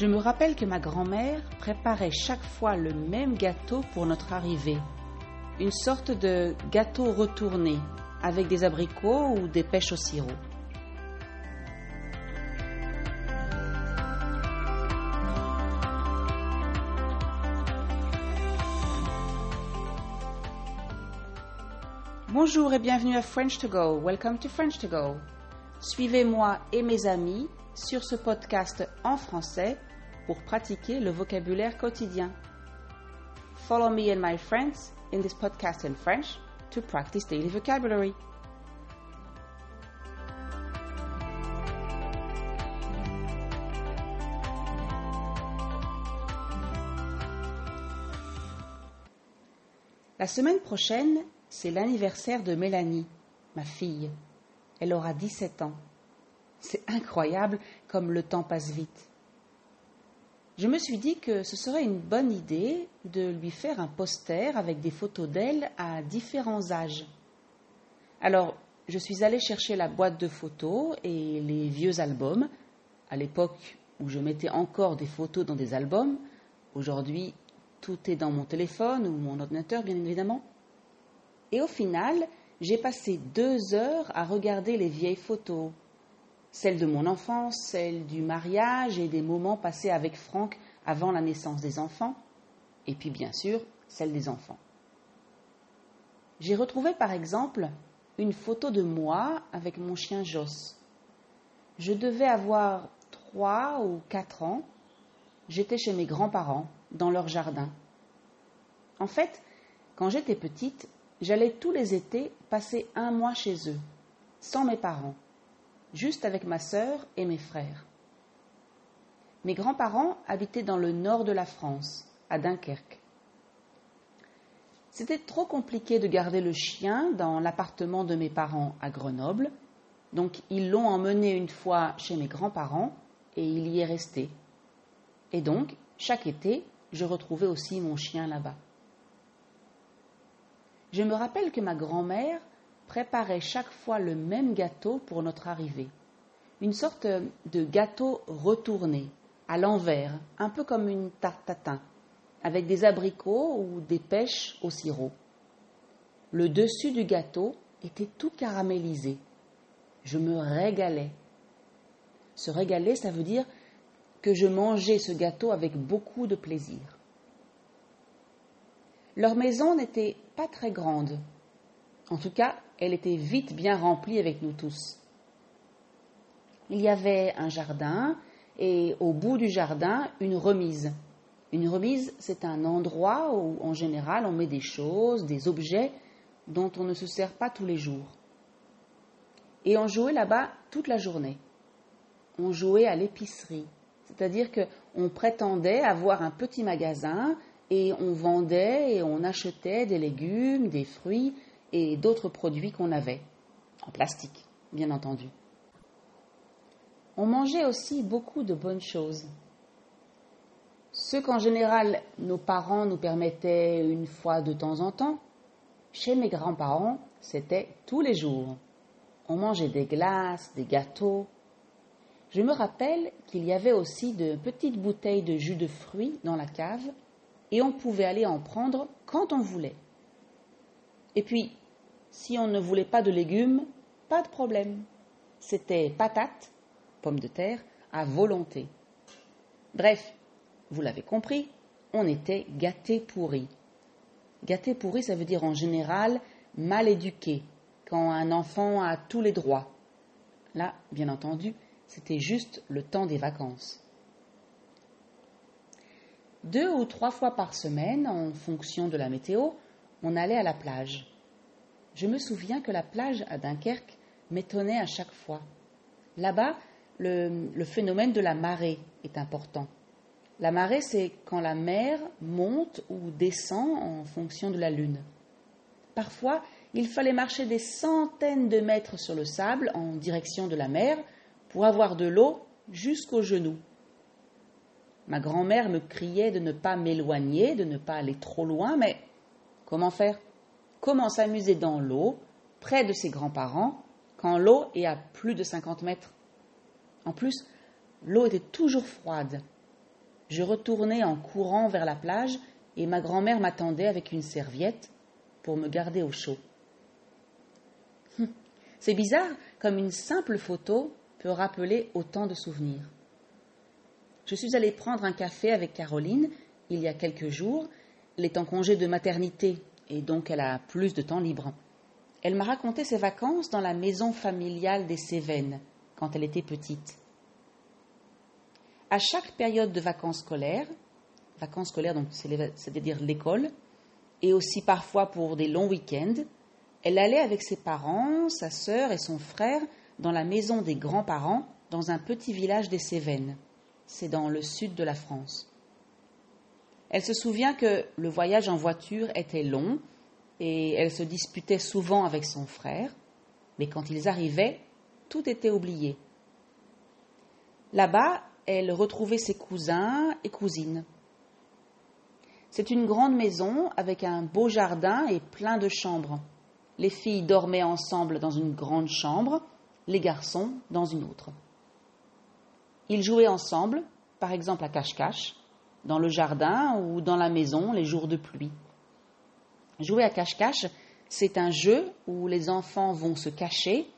Je me rappelle que ma grand-mère préparait chaque fois le même gâteau pour notre arrivée. Une sorte de gâteau retourné, avec des abricots ou des pêches au sirop. Bonjour et bienvenue à French to Go. Welcome to French to Go. Suivez-moi et mes amis sur ce podcast en français pour pratiquer le vocabulaire quotidien. Follow me and my friends in this podcast in French to practice daily vocabulary. La semaine prochaine, c'est l'anniversaire de Mélanie, ma fille. Elle aura 17 ans. C'est incroyable comme le temps passe vite. Je me suis dit que ce serait une bonne idée de lui faire un poster avec des photos d'elle à différents âges. Alors, je suis allée chercher la boîte de photos et les vieux albums. À l'époque où je mettais encore des photos dans des albums, aujourd'hui, tout est dans mon téléphone ou mon ordinateur, bien évidemment. Et au final, j'ai passé 2 heures à regarder les vieilles photos. Celles de mon enfance, celles du mariage et des moments passés avec Franck avant la naissance des enfants, et puis bien sûr, celles des enfants. J'ai retrouvé par exemple une photo de moi avec mon chien Joss. Je devais avoir 3 ou 4 ans. J'étais chez mes grands-parents, dans leur jardin. En fait, quand j'étais petite, j'allais tous les étés passer 1 mois chez eux, sans mes parents. Juste avec ma sœur et mes frères. Mes grands-parents habitaient dans le nord de la France, à Dunkerque. C'était trop compliqué de garder le chien dans l'appartement de mes parents à Grenoble, donc ils l'ont emmené une fois chez mes grands-parents et il y est resté. Et donc, chaque été, je retrouvais aussi mon chien là-bas. Je me rappelle que ma grand-mère préparait chaque fois le même gâteau pour notre arrivée. Une sorte de gâteau retourné, à l'envers, un peu comme une tarte tatin, avec des abricots ou des pêches au sirop. Le dessus du gâteau était tout caramélisé. Je me régalais. Se régaler, ça veut dire que je mangeais ce gâteau avec beaucoup de plaisir. Leur maison n'était pas très grande. En tout cas, elle était vite bien remplie avec nous tous. Il y avait un jardin et au bout du jardin, une remise. Une remise, c'est un endroit où, en général, on met des choses, des objets dont on ne se sert pas tous les jours. Et on jouait là-bas toute la journée. On jouait à l'épicerie, c'est-à-dire qu'on prétendait avoir un petit magasin et on vendait et on achetait des légumes, des fruits et d'autres produits qu'on avait, en plastique, bien entendu. On mangeait aussi beaucoup de bonnes choses. Ce qu'en général nos parents nous permettaient une fois de temps en temps, chez mes grands-parents, c'était tous les jours. On mangeait des glaces, des gâteaux. Je me rappelle qu'il y avait aussi de petites bouteilles de jus de fruits dans la cave et on pouvait aller en prendre quand on voulait. Et puis, si on ne voulait pas de légumes, pas de problème. C'était patates, pommes de terre, à volonté. Bref, vous l'avez compris, on était gâtés pourris. Gâtés pourris, ça veut dire en général mal éduqués, quand un enfant a tous les droits. Là, bien entendu, c'était juste le temps des vacances. 2 ou 3 fois par semaine, en fonction de la météo, on allait à la plage. Je me souviens que la plage à Dunkerque m'étonnait à chaque fois. Là-bas, le phénomène de la marée est important. La marée, c'est quand la mer monte ou descend en fonction de la lune. Parfois, il fallait marcher des centaines de mètres sur le sable en direction de la mer pour avoir de l'eau jusqu'aux genoux. Ma grand-mère me criait de ne pas m'éloigner, de ne pas aller trop loin, mais comment faire? Comment s'amuser dans l'eau, près de ses grands-parents, quand l'eau est à plus de 50 mètres? En plus, l'eau était toujours froide. je retournai en courant vers la plage et ma grand-mère m'attendait avec une serviette pour me garder au chaud. C'est bizarre comme une simple photo peut rappeler autant de souvenirs. Je suis allée prendre un café avec Caroline il y a quelques jours. Elle est en congé de maternité et donc elle a plus de temps libre. Elle m'a raconté ses vacances dans la maison familiale des Cévennes quand elle était petite. À chaque période de vacances scolaires donc c'est-à-dire l'école, et aussi parfois pour des longs week-ends, elle allait avec ses parents, sa sœur et son frère dans la maison des grands-parents dans un petit village des Cévennes. C'est dans le sud de la France. Elle se souvient que le voyage en voiture était long et elle se disputait souvent avec son frère, mais quand ils arrivaient, tout était oublié. Là-bas, elle retrouvait ses cousins et cousines. C'est une grande maison avec un beau jardin et plein de chambres. Les filles dormaient ensemble dans une grande chambre, les garçons dans une autre. Ils jouaient ensemble, par exemple à cache-cache, dans le jardin ou dans la maison les jours de pluie. Jouer à cache-cache, c'est un jeu où les enfants vont se cacher,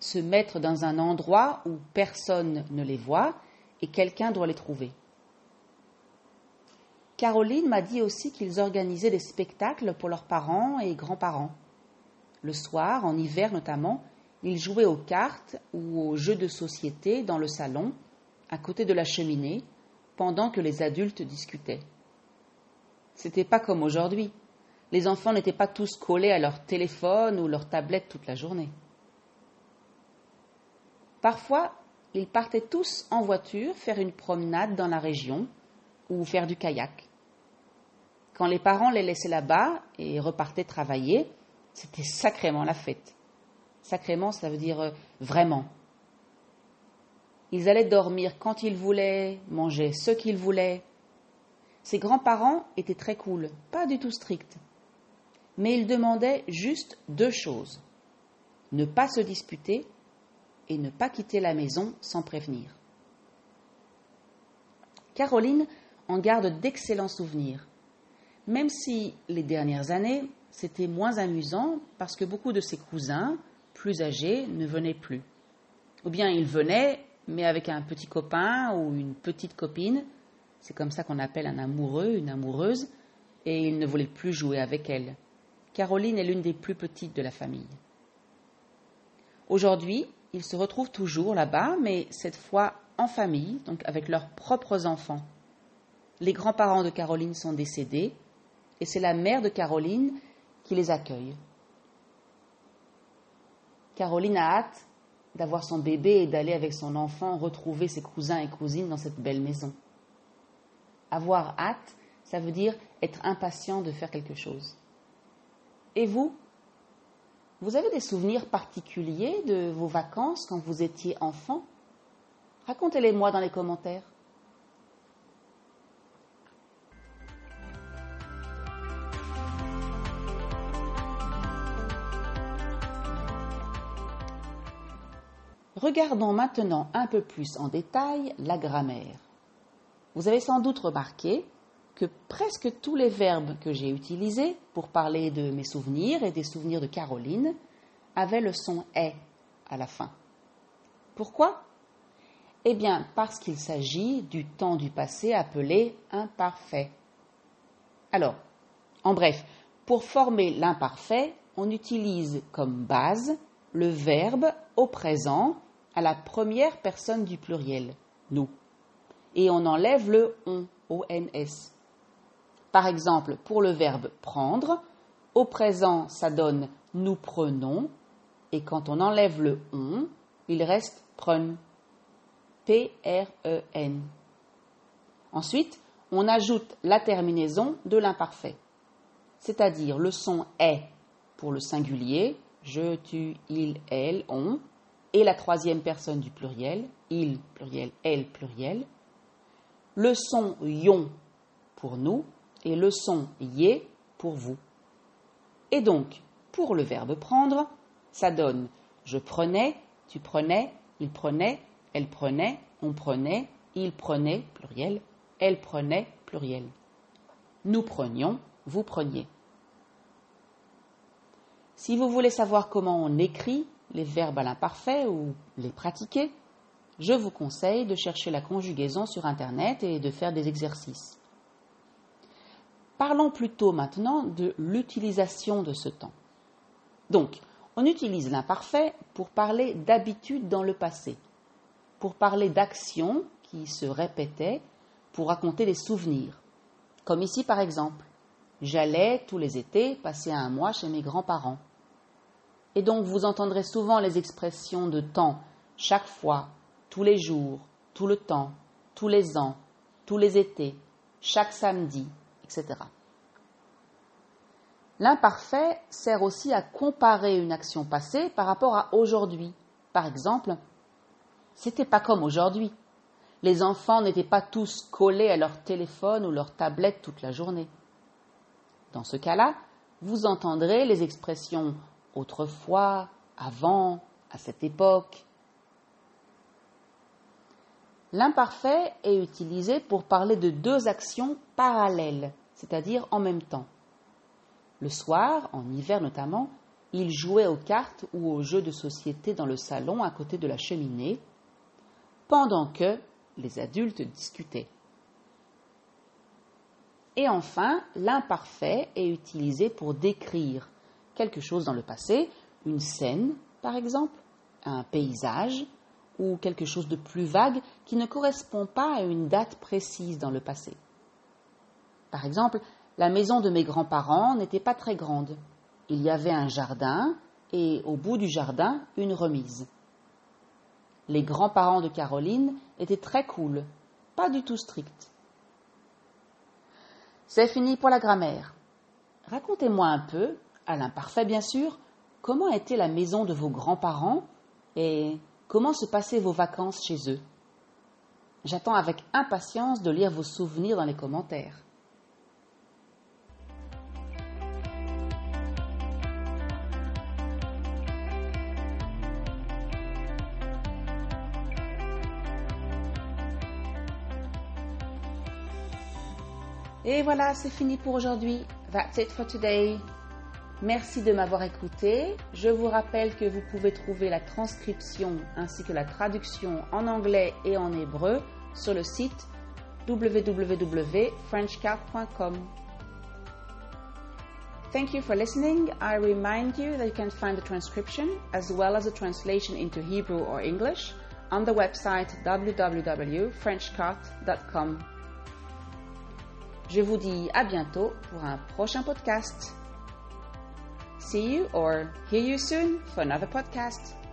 se mettre dans un endroit où personne ne les voit et quelqu'un doit les trouver. Caroline m'a dit aussi qu'ils organisaient des spectacles pour leurs parents et grands-parents. Le soir, en hiver notamment, ils jouaient aux cartes ou aux jeux de société dans le salon, à côté de la cheminée, pendant que les adultes discutaient. C'était pas comme aujourd'hui. Les enfants n'étaient pas tous collés à leur téléphone ou leur tablette toute la journée. Parfois, ils partaient tous en voiture faire une promenade dans la région ou faire du kayak. Quand les parents les laissaient là-bas et repartaient travailler, c'était sacrément la fête. Sacrément, ça veut dire vraiment. Ils allaient dormir quand ils voulaient, manger ce qu'ils voulaient. Ses grands-parents étaient très cool, pas du tout stricts. Mais ils demandaient juste deux choses. Ne pas se disputer et ne pas quitter la maison sans prévenir. Caroline en garde d'excellents souvenirs. Même si, les dernières années, c'était moins amusant parce que beaucoup de ses cousins, plus âgés, ne venaient plus. Ou bien ils venaient, mais avec un petit copain ou une petite copine, c'est comme ça qu'on appelle un amoureux, une amoureuse, et il ne voulait plus jouer avec elle. Caroline est l'une des plus petites de la famille. Aujourd'hui, ils se retrouvent toujours là-bas, mais cette fois en famille, donc avec leurs propres enfants. Les grands-parents de Caroline sont décédés, et c'est la mère de Caroline qui les accueille. Caroline a hâte d'avoir son bébé et d'aller avec son enfant retrouver ses cousins et cousines dans cette belle maison. Avoir hâte, ça veut dire être impatient de faire quelque chose. Et vous ? Vous avez des souvenirs particuliers de vos vacances quand vous étiez enfant ? Racontez-les-moi dans les commentaires. Regardons maintenant un peu plus en détail la grammaire. Vous avez sans doute remarqué que presque tous les verbes que j'ai utilisés pour parler de mes souvenirs et des souvenirs de Caroline avaient le son « est » à la fin. Pourquoi ? Eh bien, parce qu'il s'agit du temps du passé appelé imparfait. Alors, en bref, pour former l'imparfait, on utilise comme base le verbe au présent à la première personne du pluriel, nous. Et on enlève le « on », O-N-S. Par exemple, pour le verbe « prendre », au présent, ça donne « nous prenons » et quand on enlève le « on », il reste « prenne », P-R-E-N. Ensuite, on ajoute la terminaison de l'imparfait, c'est-à-dire le son « est » pour le singulier, je, tu, il, elle, on, et la troisième personne du pluriel, il, pluriel, elle, pluriel, le son yon pour nous et le son yé pour vous. Et donc, pour le verbe prendre, ça donne je prenais, tu prenais, il prenait, elle prenait, on prenait, il prenait, pluriel, elle prenait, pluriel. Nous prenions, vous preniez. Si vous voulez savoir comment on écrit les verbes à l'imparfait ou les pratiquer, je vous conseille de chercher la conjugaison sur Internet et de faire des exercices. Parlons plutôt maintenant de l'utilisation de ce temps. Donc, on utilise l'imparfait pour parler d'habitude dans le passé, pour parler d'actions qui se répétaient, pour raconter des souvenirs. Comme ici par exemple, j'allais tous les étés passer un mois chez mes grands-parents. Et donc vous entendrez souvent les expressions de temps, chaque fois, tous les jours, tout le temps, tous les ans, tous les étés, chaque samedi, etc. L'imparfait sert aussi à comparer une action passée par rapport à aujourd'hui. Par exemple, c'était pas comme aujourd'hui. Les enfants n'étaient pas tous collés à leur téléphone ou leur tablette toute la journée. Dans ce cas-là, vous entendrez les expressions autrefois, avant, à cette époque. L'imparfait est utilisé pour parler de deux actions parallèles, c'est-à-dire en même temps. Le soir, en hiver notamment, ils jouaient aux cartes ou aux jeux de société dans le salon à côté de la cheminée, pendant que les adultes discutaient. Et enfin, l'imparfait est utilisé pour décrire quelque chose dans le passé, une scène par exemple, un paysage ou quelque chose de plus vague qui ne correspond pas à une date précise dans le passé. Par exemple, la maison de mes grands-parents n'était pas très grande. Il y avait un jardin et, au bout du jardin, une remise. Les grands-parents de Caroline étaient très cool, pas du tout stricts. C'est fini pour la grammaire. Racontez-moi un peu, à l'imparfait bien sûr, comment était la maison de vos grands-parents et comment se passaient vos vacances chez eux. J'attends avec impatience de lire vos souvenirs dans les commentaires. Et voilà, c'est fini pour aujourd'hui. That's it for today. Merci de m'avoir écouté. Je vous rappelle que vous pouvez trouver la transcription ainsi que la traduction en anglais et en hébreu sur le site www.frenchcard.com. Thank you for listening. I remind you that you can find the transcription as well as a translation into Hebrew or English on the website www.frenchcard.com. Je vous dis à bientôt pour un prochain podcast. See you or hear you soon for another podcast.